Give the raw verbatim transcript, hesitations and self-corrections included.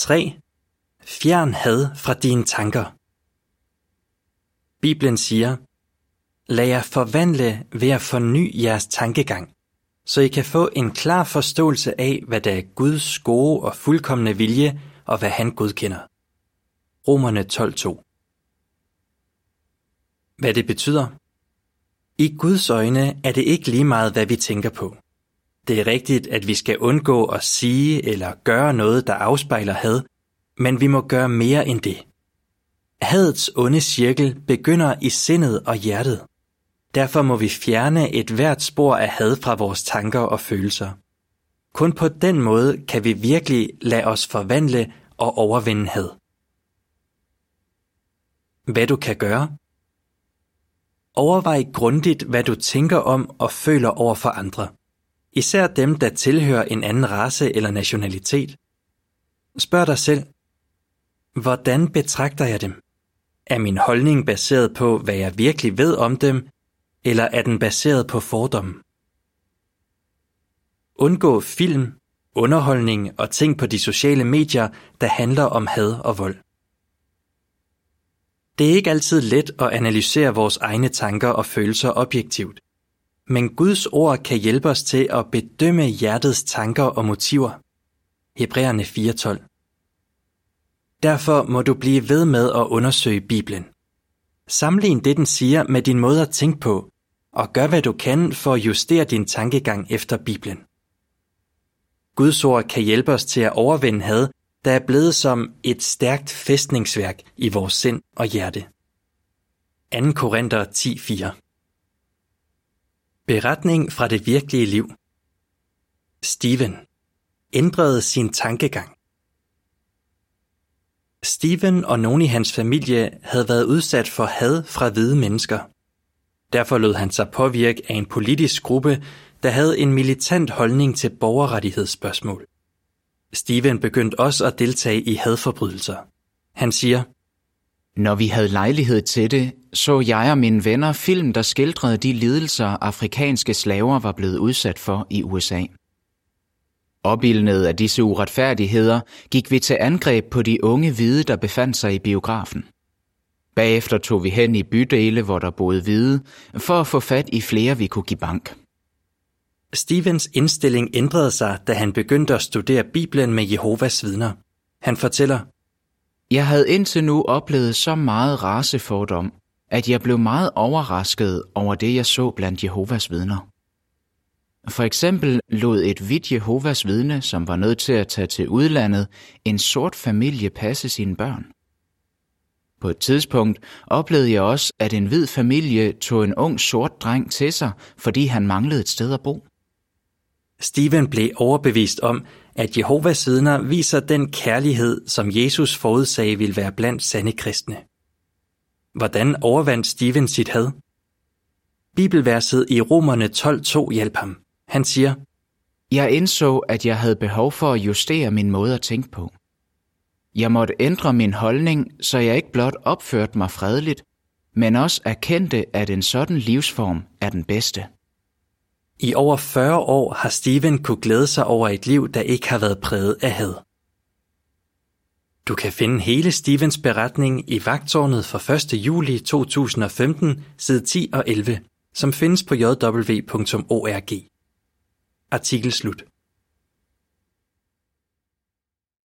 tre. Fjern had fra dine tanker. Bibelen siger, lad jer forvandle ved at forny jeres tankegang, så I kan få en klar forståelse af, hvad der er Guds gode og fuldkomne vilje, og hvad han godkender. Romerne tolv to. Hvad det betyder? I Guds øjne er det ikke lige meget, hvad vi tænker på. Det er rigtigt, at vi skal undgå at sige eller gøre noget, der afspejler had, men vi må gøre mere end det. Hadets onde cirkel begynder i sindet og hjertet. Derfor må vi fjerne et hvert spor af had fra vores tanker og følelser. Kun på den måde kan vi virkelig lade os forvandle og overvinde had. Hvad du kan gøre? Overvej grundigt, hvad du tænker om og føler over for andre. Især dem, der tilhører en anden race eller nationalitet. Spørg dig selv, hvordan betragter jeg dem? Er min holdning baseret på, hvad jeg virkelig ved om dem, eller er den baseret på fordomme? Undgå film, underholdning og ting på de sociale medier, der handler om had og vold. Det er ikke altid let at analysere vores egne tanker og følelser objektivt, men Guds ord kan hjælpe os til at bedømme hjertets tanker og motiver. Hebræerne fire tolv. Derfor må du blive ved med at undersøge Bibelen. Sammenlign det, den siger, med din måde at tænke på, og gør, hvad du kan for at justere din tankegang efter Bibelen. Guds ord kan hjælpe os til at overvinde had, der er blevet som et stærkt fæstningsværk i vores sind og hjerte. anden. Korinther ti fire. Beretning fra det virkelige liv. Stephen ændrede sin tankegang. Stephen og nogen i hans familie havde været udsat for had fra hvide mennesker. Derfor lod han sig påvirke af en politisk gruppe, der havde en militant holdning til borgerrettighedsspørgsmål. Stephen begyndte også at deltage i hadforbrydelser. Han siger, når vi havde lejlighed til det, så jeg og mine venner film, der skildrede de lidelser, afrikanske slaver var blevet udsat for i U S A. Opildnet af disse uretfærdigheder gik vi til angreb på de unge hvide, der befandt sig i biografen. Bagefter tog vi hen i bydele, hvor der boede hvide, for at få fat i flere, vi kunne give bank. Stevens indstilling ændrede sig, da han begyndte at studere Bibelen med Jehovas vidner. Han fortæller, jeg havde indtil nu oplevet så meget racefordom, at jeg blev meget overrasket over det, jeg så blandt Jehovas vidner. For eksempel lod et hvidt Jehovas vidne, som var nødt til at tage til udlandet, en sort familie passe sine børn. På et tidspunkt oplevede jeg også, at en hvid familie tog en ung sort dreng til sig, fordi han manglede et sted at bo. Stephen blev overbevist om, at Jehovas vidner viser den kærlighed, som Jesus forudsagde ville være blandt sande kristne. Hvordan overvandt Stephen sit had? Bibelverset i Romerne tolv to hjalp ham. Han siger, jeg indså, at jeg havde behov for at justere min måde at tænke på. Jeg måtte ændre min holdning, så jeg ikke blot opførte mig fredeligt, men også erkendte, at en sådan livsform er den bedste. I over fyrre år har Stephen kunne glæde sig over et liv, der ikke har været præget af had. Du kan finde hele Stevens beretning i Vagtårnet fra første juli to tusind og femten, side ti og elleve, som findes på j w punktum org. Artikel slut.